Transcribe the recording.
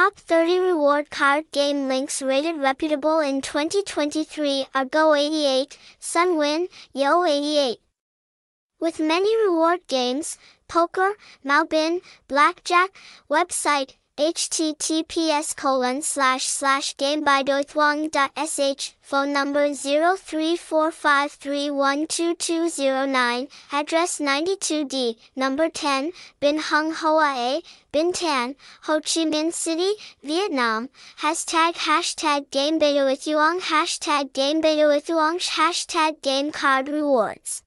top 30 reward card game links rated reputable in 2023 are Go88, Sunwin, Yo88. With many reward games, poker, Mậu Binh, blackjack, website, https://gamebaidoithuongsh, phone number 0345312209, address 92D, number 10, Binh Hung Hoa A, Binh Tan, Ho Chi Minh City, Vietnam, #Gamebaidoithuongsh, #Gamebaidoithuongsh, #GameCardRewards.